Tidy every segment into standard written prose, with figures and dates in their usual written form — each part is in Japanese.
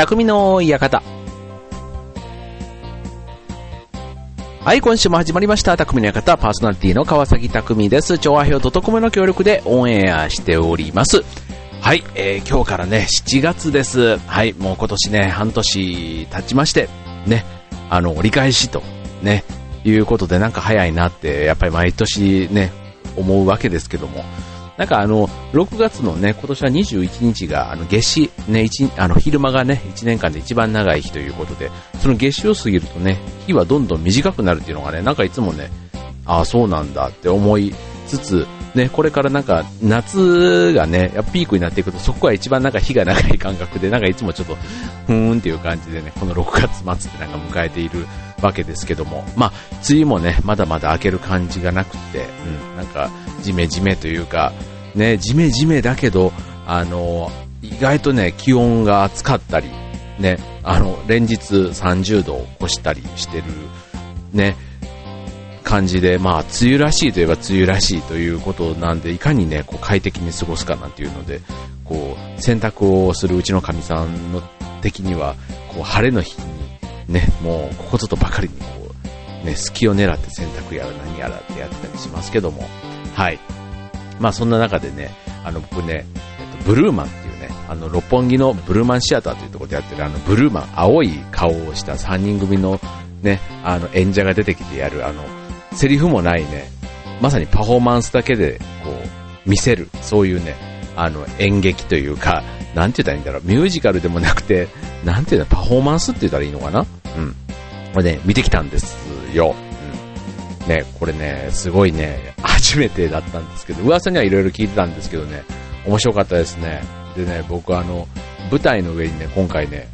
匠の館。はい、今週も始まりました匠の館、パーソナリティの川崎匠です。調和表 .com の協力でオンエアしております。はい、今日からね7月です。はい、もう今年ね半年経ちましてね、折り返しとねいうことで、なんか早いなってやっぱり毎年ね思うわけですけども、なんか6月のね、今年は21日が夏至、ね、昼間がね、1年間で一番長い日ということで、その夏至を過ぎるとね、日はどんどん短くなるっていうのがね、なんかいつもね、ああそうなんだって思いつつ、ね、これからなんか夏がね、ピークになっていくと、そこは一番なんか日が長い感覚で、なんかいつもちょっと、ふーんっていう感じでね、この6月末ってなんか迎えているわけですけども、まあ、梅雨もね、まだまだ明ける感じがなくって、うん、なんか、ジメジメというか、ね、ジメジメだけど、意外とね、気温が暑かったり、ね、連日30度を越したりしてる、ね、感じで、まあ、梅雨らしいといえば梅雨らしいということなんで、いかにね、こう快適に過ごすかなんていうので、こう、洗濯をするうちの神さんの的には、こう、晴れの日に、ね、もう、ここぞとばかりに、こう、ね、隙を狙って洗濯やら何やらってやってたりしますけども、はい。まあそんな中でね、僕ね、ブルーマンっていうね、六本木のブルーマンシアターというところでやってるブルーマン、青い顔をした3人組のね、演者が出てきてやる、セリフもないね、まさにパフォーマンスだけでこう、見せる、そういうね、演劇というか、なんて言ったらいいんだろう、ミュージカルでもなくて、なんて言うの、パフォーマンスって言ったらいいのかな、うん。これね、見てきたんですよ。ね、これね、すごいね、初めてだったんですけど、噂にはいろいろ聞いてたんですけどね、面白かったですね。でね、僕舞台の上にね、今回ね、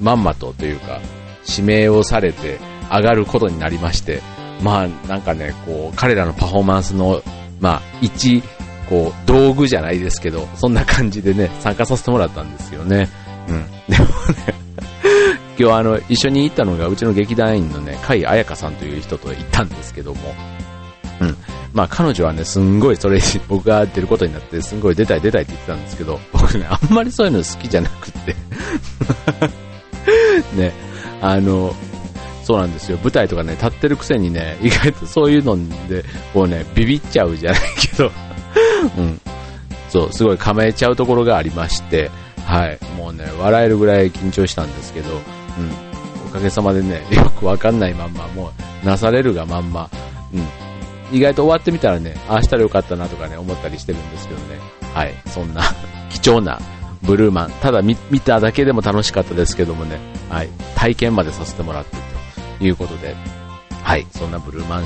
まんまというか、指名をされて上がることになりまして、まあ、なんかね、こう、彼らのパフォーマンスの、まあ、こう、道具じゃないですけど、そんな感じでね、参加させてもらったんですよね。うん。でもね、今日一緒に行ったのがうちの劇団員のね、甲斐彩香さんという人と行ったんですけども、うん。まあ彼女はね、すんごいそれ、僕が出ることになって、すんごい出たいって言ってたんですけど、僕ね、あんまりそういうの好きじゃなくって。ね、そうなんですよ、舞台とかね、立ってるくせにね、意外とそういうので、こうね、ビビっちゃうじゃないけど、うん。そう、すごい構えちゃうところがありまして、はい。もうね、笑えるぐらい緊張したんですけど、うん、おかげさまでね、よくわかんないまんま、もう、なされるがまんま、うん、意外と終わってみたらね、ああしたらよかったなとかね、思ったりしてるんですけどね、はい、そんな貴重なブルーマン、ただ 見ただけでも楽しかったですけどもね、はい、体験までさせてもらってということで、はい、そんなブルーマン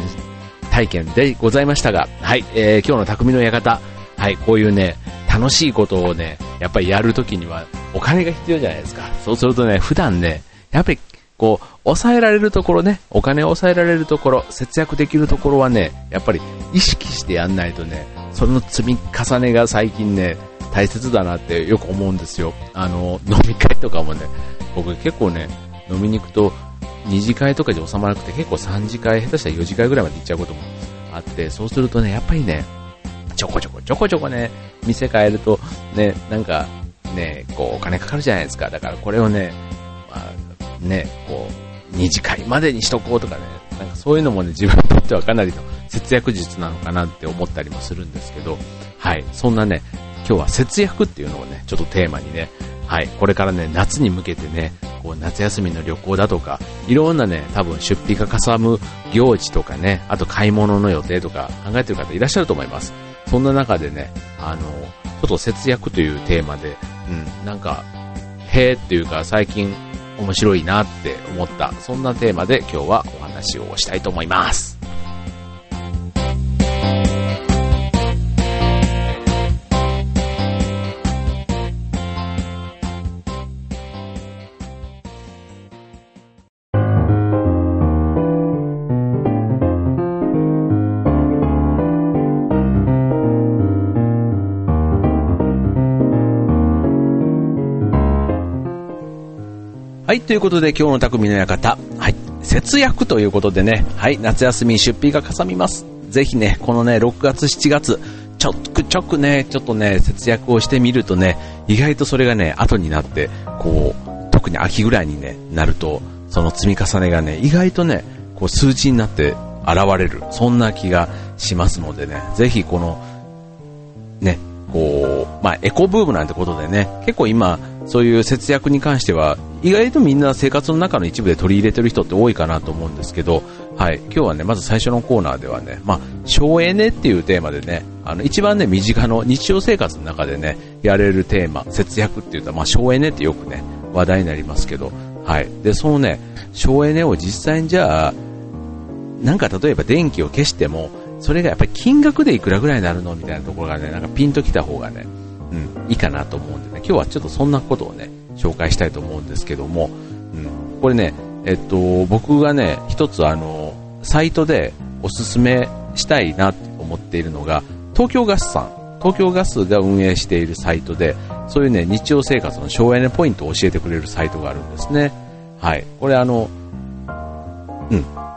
体験でございましたが、はい、今日の匠の館、はい、こういうね、楽しいことをね、やっぱりやるときにはお金が必要じゃないですか。そうするとね、普段ね、やっぱり、こう、抑えられるところね、お金を抑えられるところ、節約できるところはね、やっぱり意識してやんないとね、その積み重ねが最近ね、大切だなってよく思うんですよ。飲み会とかもね、僕結構ね、飲みに行くと、2次会とかじゃ収まらなくて、結構3次会、下手したら4次会ぐらいまで行っちゃうこともあって、そうするとね、やっぱりね、ちょこちょこね、店変えると、ね、なんか、ね、こう、お金かかるじゃないですか。だからこれをね、まあね、こう、2次会までにしとこうとかね、なんかそういうのもね、自分にとってはかなりの節約術なのかなって思ったりもするんですけど、はい、そんなね、今日は節約っていうのをね、ちょっとテーマにね、はい、これからね、夏に向けてね、こう、夏休みの旅行だとか、いろんなね、多分出費がかさむ行事とかね、あと買い物の予定とか考えてる方いらっしゃると思います。そんな中でね、ちょっと節約というテーマで、うん、なんか、へーっていうか最近、面白いなって思った、そんなテーマで今日はお話をしたいと思います。はい、ということで今日の匠の館、はい、節約ということでね、はい、夏休み出費がかさみます。ぜひね、このね、6月7月、ちょっとね節約をしてみるとね、意外とそれがね後になってこう特に秋ぐらいに、ね、なるとその積み重ねがね意外とねこう数字になって現れる、そんな気がしますのでね、ぜひこのねこう、エコブームなんてことでね、結構今そういう節約に関しては意外とみんな生活の中の一部で取り入れてる人って多いかなと思うんですけど、はい、今日はねまず最初のコーナーではね、省エネっていうテーマでね、一番ね身近の日常生活の中でねやれるテーマ、節約っていうと、省エネってよくね話題になりますけど、はい、でそのね省エネを実際にじゃあなんか例えば電気を消してもそれがやっぱり金額でいくらぐらいになるのみたいなところがねなんかピンときた方がね、いいかなと思うんでね、今日はちょっとそんなことをね紹介したいと思うんですけども、これね僕がね一つサイトでおすすめしたいなと思っているのが東京ガスが運営しているサイトで、そういうね日常生活の省エネポイントを教えてくれるサイトがあるんですね。はい、これ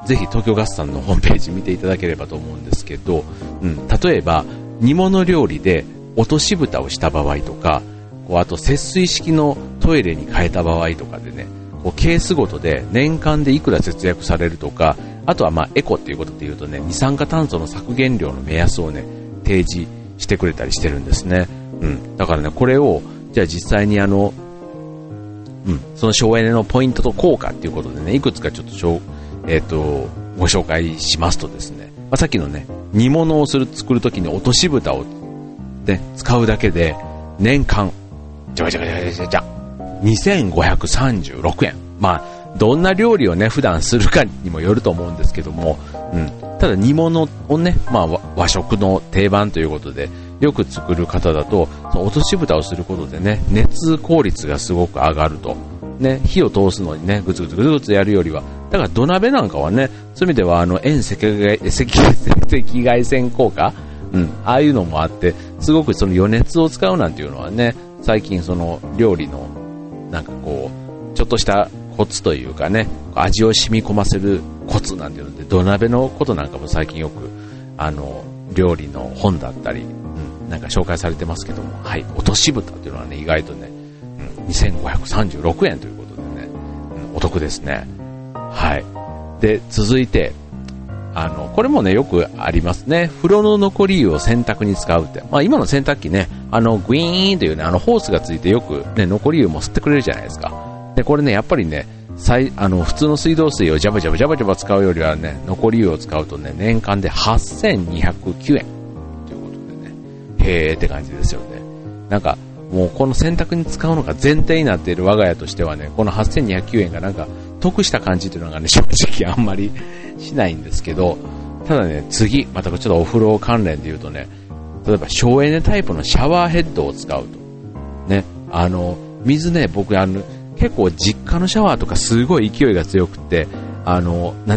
ぜひ東京ガスさんのホームページ見ていただければと思うんですけど、例えば煮物料理で落とし蓋をした場合とか、こうあと節水式のトイレに変えた場合とかでね、こうケースごとで年間でいくら節約されるとか、あとはエコっていうことでいうとね、二酸化炭素の削減量の目安をね提示してくれたりしてるんですね。だからねこれをじゃあ実際にその省エネのポイントと効果っていうことでね、いくつかちょっとご紹介しますとですね、さっきのね煮物を作るときに落とし蓋を、ね、使うだけで年間2536円、どんな料理をね普段するかにもよると思うんですけども、ただ煮物をね、和食の定番ということでよく作る方だと、その落とし蓋をすることでね熱効率がすごく上がるとね、火を通すのにねグツグツやるよりは、だから土鍋なんかはねそういう意味では遠赤外線効果、ああいうのもあってすごくその余熱を使うなんていうのはね、最近その料理のなんかこうちょっとしたコツというかね、味を染み込ませるコツなんていうので、土鍋のことなんかも最近よく料理の本だったり、なんか紹介されてますけども、はい、落とし蓋っていうのはね意外とね2536円ということでね、お得ですね。はい。で、続いて、これもね、よくありますね。風呂の残り湯を洗濯に使うって。今の洗濯機ね、グイーンというね、ホースがついてよくね、残り湯も吸ってくれるじゃないですか。で、これね、やっぱりね、普通の水道水をジャバジャバ使うよりはね、残り湯を使うとね、年間で8209円。ということでね、へーって感じですよね。なんか、もうこの洗濯に使うのが前提になっている我が家としてはね、この8209円がなんか得した感じというのがね正直あんまりしないんですけど、ただね次またちょっとお風呂関連で言うとね、例えば省エネタイプのシャワーヘッドを使うとね、水ね僕結構実家のシャワーとかすごい勢いが強くて、なん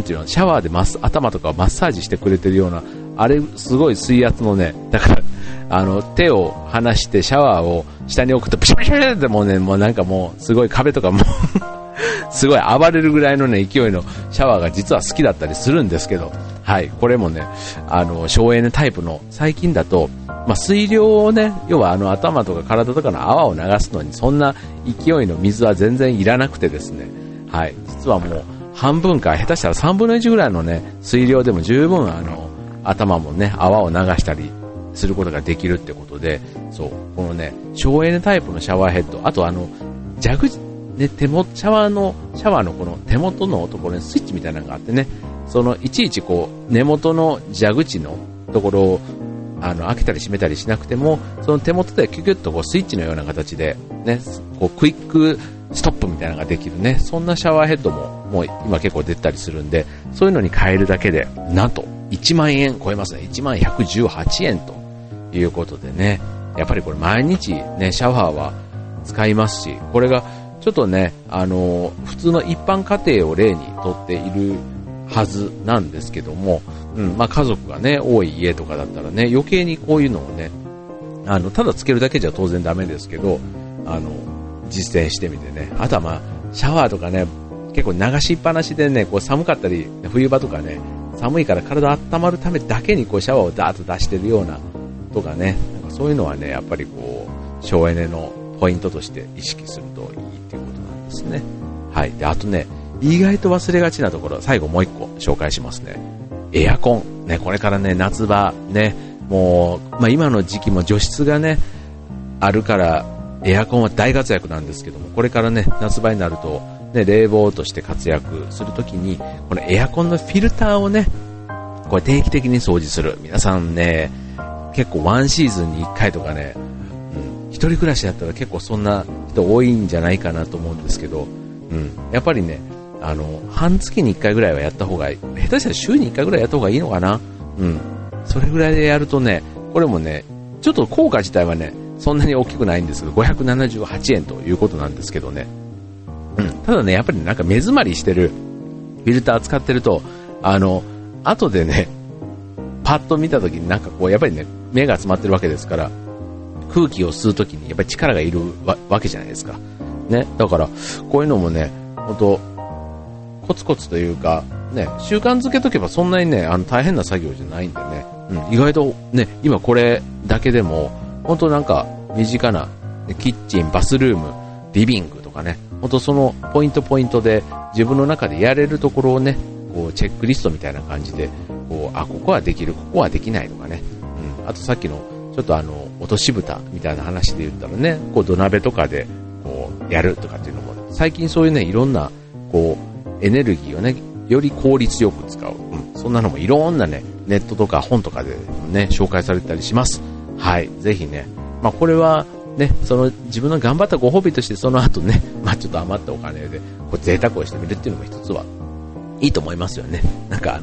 ていうのシャワーで頭とかマッサージしてくれてるような、あれすごい水圧のね、だから手を離してシャワーを下に置くとピシャってもうなんかもうすごい壁とかもすごい暴れるぐらいのね勢いのシャワーが実は好きだったりするんですけど、はい、これもね省エネタイプの、最近だと、水量をね、要は頭とか体とかの泡を流すのにそんな勢いの水は全然いらなくてですね、はい、実はもう半分か下手したら3分の1ぐらいのね水量でも十分頭もね泡を流したりすることができるってことで、そうこのね省エネタイプのシャワーヘッド、あと蛇口ね、シャワーのこの手元のところにスイッチみたいなのがあってね、そのいちいちこう根元の蛇口のところを開けたり閉めたりしなくても、その手元でキュキュッとこうスイッチのような形でね、こうクイックストップみたいなのができるね、そんなシャワーヘッドもう今結構出たりするんで、そういうのに変えるだけでなんと1万円超えますね、11118円ということでね、やっぱりこれ毎日ねシャワーは使いますし、これがちょっとね普通の一般家庭を例にとっているはずなんですけども、家族がね多い家とかだったらね余計にこういうのをねただつけるだけじゃ当然ダメですけど、実践してみてね、あとはシャワーとかね結構流しっぱなしでね、こう寒かったり冬場とかね寒いから体温まるためだけにこうシャワーをダーッと出してるようなとかね、なんかそういうのはね、やっぱりこう省エネのポイントとして意識するといいっていうことなんですね。はい。で、あとね、意外と忘れがちなところ、最後もう一個紹介しますね。エアコン。ね、これからね、夏場ね、もう、まあ今の時期も除湿がね、あるから、エアコンは大活躍なんですけども、これからね、夏場になると、ね、冷房として活躍するときに、このエアコンのフィルターをね、これ定期的に掃除する。皆さんね、結構ワンシーズンに1回とかね、一人暮らしだったら結構そんな人多いんじゃないかなと思うんですけど、やっぱりね、半月に1回ぐらいはやった方がいい。下手したら週に1回ぐらいやった方がいいのかな。それぐらいでやるとね、これもね、ちょっと効果自体はね、そんなに大きくないんですけど、578円ということなんですけどね。ただね、やっぱりなんか目詰まりしてるフィルター使ってると、後でね、パッと見た時になんかこう、やっぱりね、目が詰まってるわけですから、空気を吸うときにやっぱり力がいる わけじゃないですか。ね。だから、こういうのもね、ほんと、コツコツというか、ね、習慣づけとけばそんなにね、大変な作業じゃないんでね。意外とね、今これだけでも、ほんとなんか、身近な、キッチン、バスルーム、リビングとかね、ほんとそのポイントポイントで、自分の中でやれるところをね、こう、チェックリストみたいな感じで、こう、あ、ここはできる、ここはできないとかね。あとさっきの、ちょっと落とし蓋みたいな話で言ったらね、こう土鍋とかでこうやるとかっていうのも、最近そういうね、いろんなこうエネルギーをね、より効率よく使う、そんなのもいろんなね、ネットとか本とかでね、紹介されたりします。はい、ぜひね、まあこれはね、その自分の頑張ったご褒美としてその後ね、まあちょっと余ったお金でこう贅沢をしてみるっていうのも一つはいいと思いますよね。なんか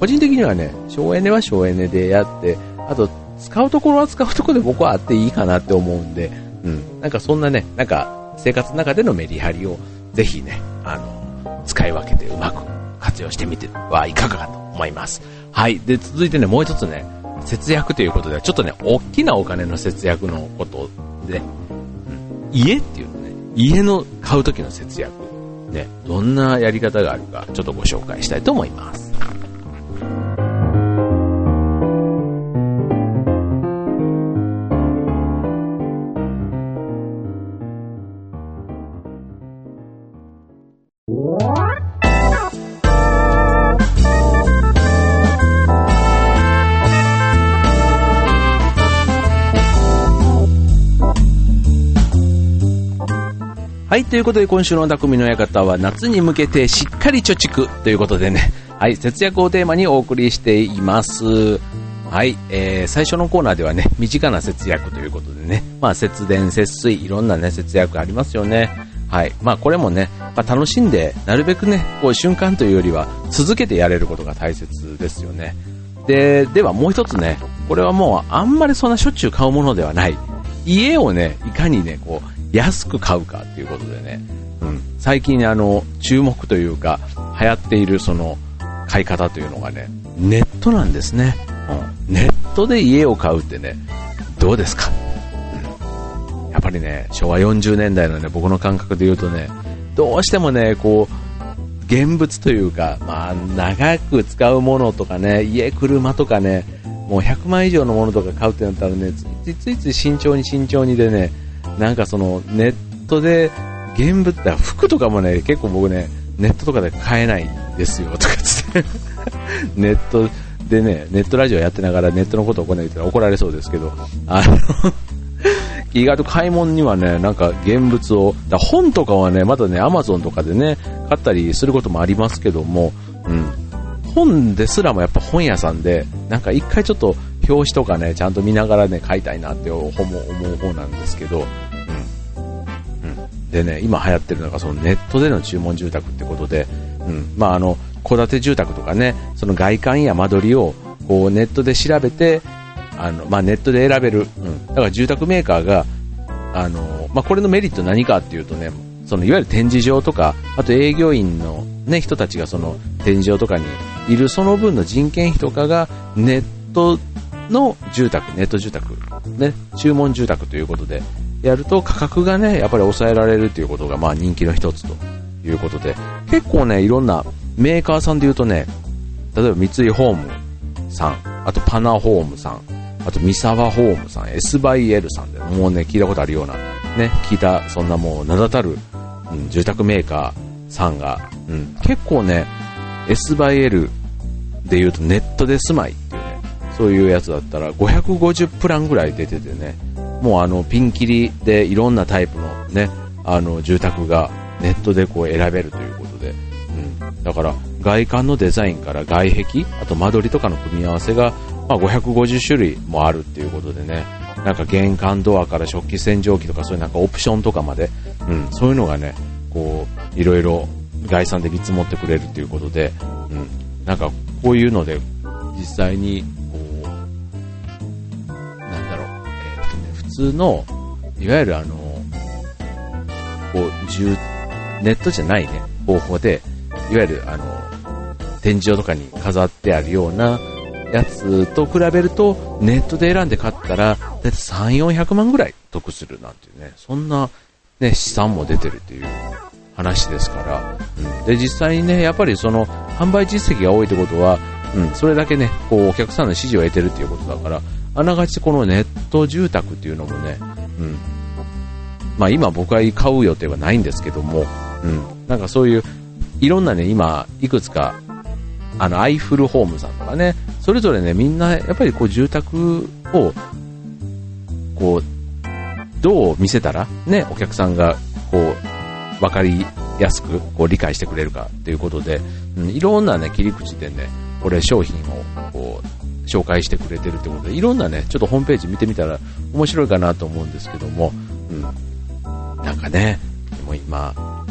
個人的にはね、省エネは省エネでやって、あと使うところは使うところで僕はあっていいかなって思うんで、なんかそんなね、なんか生活の中でのメリハリをぜひね、使い分けてうまく活用してみてはいかがかと思います。はい。で、続いてね、もう一つね、節約ということで、ちょっとね、大きなお金の節約のことで、家っていうのね、家の買うときの節約、ね、どんなやり方があるか、ちょっとご紹介したいと思います。はい、ということで今週の匠の館は夏に向けてしっかり貯蓄ということでね、はい、節約をテーマにお送りしています。はい、最初のコーナーではね、身近な節約ということでね、まあ節電、節水、いろんなね、節約ありますよね。はい、まあこれもね、まあ、楽しんで、なるべくね、こう瞬間というよりは続けてやれることが大切ですよね。ではもう一つね、これはもうあんまりそんなしょっちゅう買うものではない。家をね、いかにね、こう、安く買うかということでね、最近注目というか流行っているその買い方というのがね、ネットなんですね。ネットで家を買うってね、どうですか？やっぱりね、昭和40年代のね、僕の感覚で言うとね、どうしてもね、こう現物というか、まあ長く使うものとかね、家、車とかね、もう100万以上のものとか買うってなったらね、ついつい慎重にでね、なんかそのネットで現物だ、服とかもね、結構僕ね、ネットとかで買えないんですよとかつってネットでね、ネットラジオやってながらネットのことをこねたら怒られそうですけど、意外と買い物にはね、なんか現物を、だ本とかはね、まだね、Amazon とかでね、買ったりすることもありますけども、本ですらもやっぱ本屋さんでなんか一回ちょっと表紙とかね、ちゃんと見ながらね、買いたいなって思う方なんですけど、でね、今流行ってるのがそのネットでの注文住宅ってことで、まあ戸建て住宅とかね、その外観や間取りをこうネットで調べて、まあネットで選べる、だから住宅メーカーがまあこれのメリット何かっていうとね、そのいわゆる展示場とか、あと営業員のね、人たちがその展示場とかにいるその分の人件費とかがネットの住宅、ネット住宅、ね、注文住宅ということでやると価格がね、やっぱり抑えられるということがまあ人気の一つということで、結構ね、いろんなメーカーさんで言うとね、例えば三井ホームさん、あとパナホームさん、あと三沢ホームさん、 S/L さんでもうね聞いたことあるようなね、聞いたそんなもう名だたる、住宅メーカーさんが、結構ね S/L でいうとネットで住まいっていうね、そういうやつだったら550プランぐらい出ててね、もうピンキリでいろんなタイプのね住宅がネットでこう選べるということで、だから外観のデザインから外壁、あと間取りとかの組み合わせが、550種類もあるっていうことでね、なんか玄関ドアから食器洗浄機とかそういうなんかオプションとかまで、そういうのがねこういろいろ概算で見積もってくれるっていうことで、なんかこういうので実際にこうなんだろう、普通のいわゆるこうネットじゃないね方法で、いわゆる天井とかに飾ってあるようなやつと比べると、ネットで選んで買ったらだいたい300-400万ぐらい得するなんていうね、そんなね資産も出てるという話ですから、で実際にねやっぱりその販売実績が多いということは、それだけねこうお客さんの支持を得てるということだから、あながちこのネット住宅っていうのもね、今僕は買う予定はないんですけども、なんかそういういろんなね今いくつかアイフルホームさんとかね、それぞれねみんなやっぱりこう住宅をこうどう見せたらねお客さんがこう分かりやすくこう理解してくれるかということで、いろんなね切り口でねこれ商品をこう紹介してくれてるってことで、いろんなねちょっとホームページ見てみたら面白いかなと思うんですけども、なんかねもう今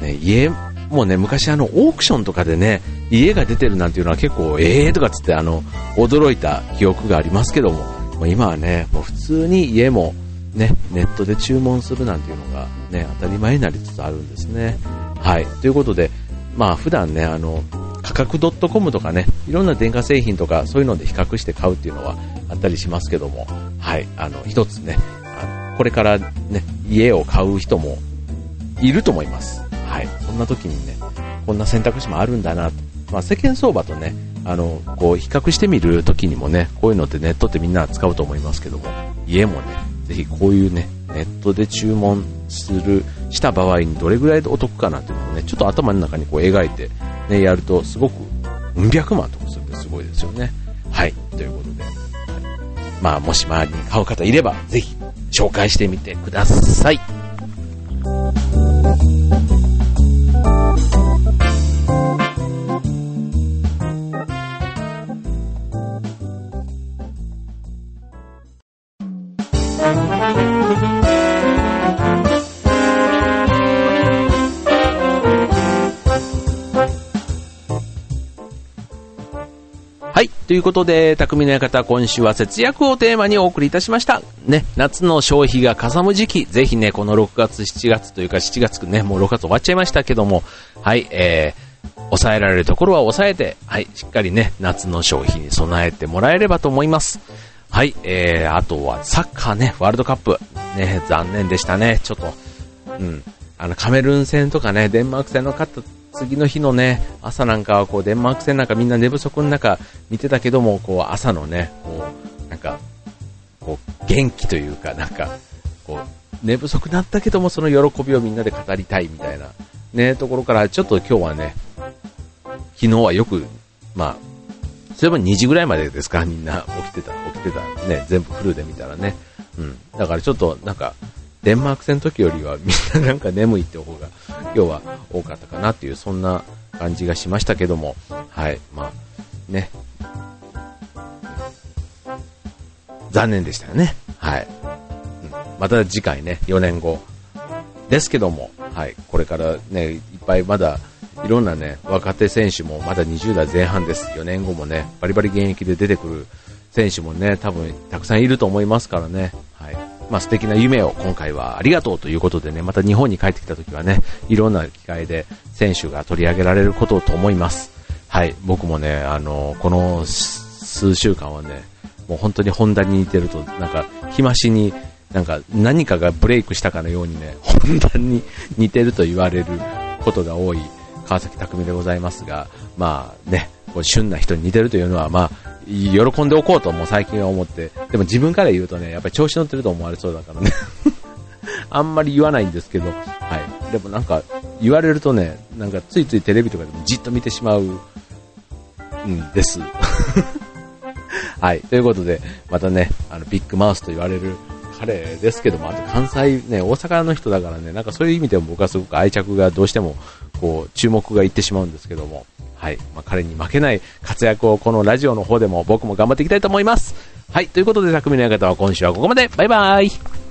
ね家もうね昔オークションとかでね家が出てるなんていうのは結構とかつって驚いた記憶がありますけども、今はねもう普通に家もねネットで注文するなんていうのがね当たり前になりつつあるんですね。はい、ということで普段ね価格 .com とかねいろんな電化製品とかそういうので比較して買うっていうのはあったりしますけども、はい一つねこれからね家を買う人もいると思います。そんな時にねこんな選択肢もあるんだなと、世間相場とねこう比較してみる時にもねこういうのってネットってみんな使うと思いますけども、家もねぜひこういうねネットで注文した場合にどれぐらいお得かなっていうのをねちょっと頭の中にこう描いて、ね、やるとすごく100万とかするってすごいですよね。はい、ということで、もし周りに買う方いればぜひ紹介してみてください。ということで、匠の館、今週は節約をテーマにお送りいたしました。ね、夏の消費がかさむ時期、ぜひね、この6月、7月というか7月ね、もう6月終わっちゃいましたけども、はい、抑えられるところは抑えて、はい、しっかりね、夏の消費に備えてもらえればと思います。はい、あとはサッカーね、ワールドカップ、ね、残念でしたね、ちょっと、カメルーン戦とかね、デンマーク戦の勝った次の日のね朝なんかはこうデンマーク戦なんかみんな寝不足の中見てたけども、こう朝のねこうなんかこう元気というか、なんかこう寝不足だったけどもその喜びをみんなで語りたいみたいなねところから、ちょっと今日はね昨日はよくそれも2時ぐらいまでですか、みんな起きてたね、全部フルで見たらね、だからちょっとなんかデンマーク戦の時よりはみんななんか眠いって方が今日は多かったかなっていう、そんな感じがしましたけども、はい、ね残念でしたよね。はい、また次回ね4年後ですけども、はい、これからねいっぱいまだいろんなね若手選手もまだ20代前半です。4年後もねバリバリ現役で出てくる選手もね多分たくさんいると思いますからね。はい、素敵な夢を今回はありがとうということでね、また日本に帰ってきた時はねいろんな機会で選手が取り上げられることと思います。はい、僕もねこの数週間はねもう本当に本田に似てると、なんか日増しになんか何かがブレイクしたかのようにね本田に似てると言われることが多い川崎匠でございますが、ねこう旬な人に似てるというのは喜んでおこうともう最近は思って、でも自分から言うとね、やっぱり調子乗ってると思われそうだからねあんまり言わないんですけど、はい。でもなんか言われるとね、なんかついついテレビとかでもじっと見てしまうんですはい。ということで、またね、ビッグマウスと言われる彼ですけども、あと関西ね、大阪の人だからね、なんかそういう意味でも僕はすごく愛着がどうしてもこう注目がいってしまうんですけども、はい。まあ、彼に負けない活躍をこのラジオの方でも僕も頑張っていきたいと思います。はい。ということで、匠の館は今週はここまで。バイバーイ。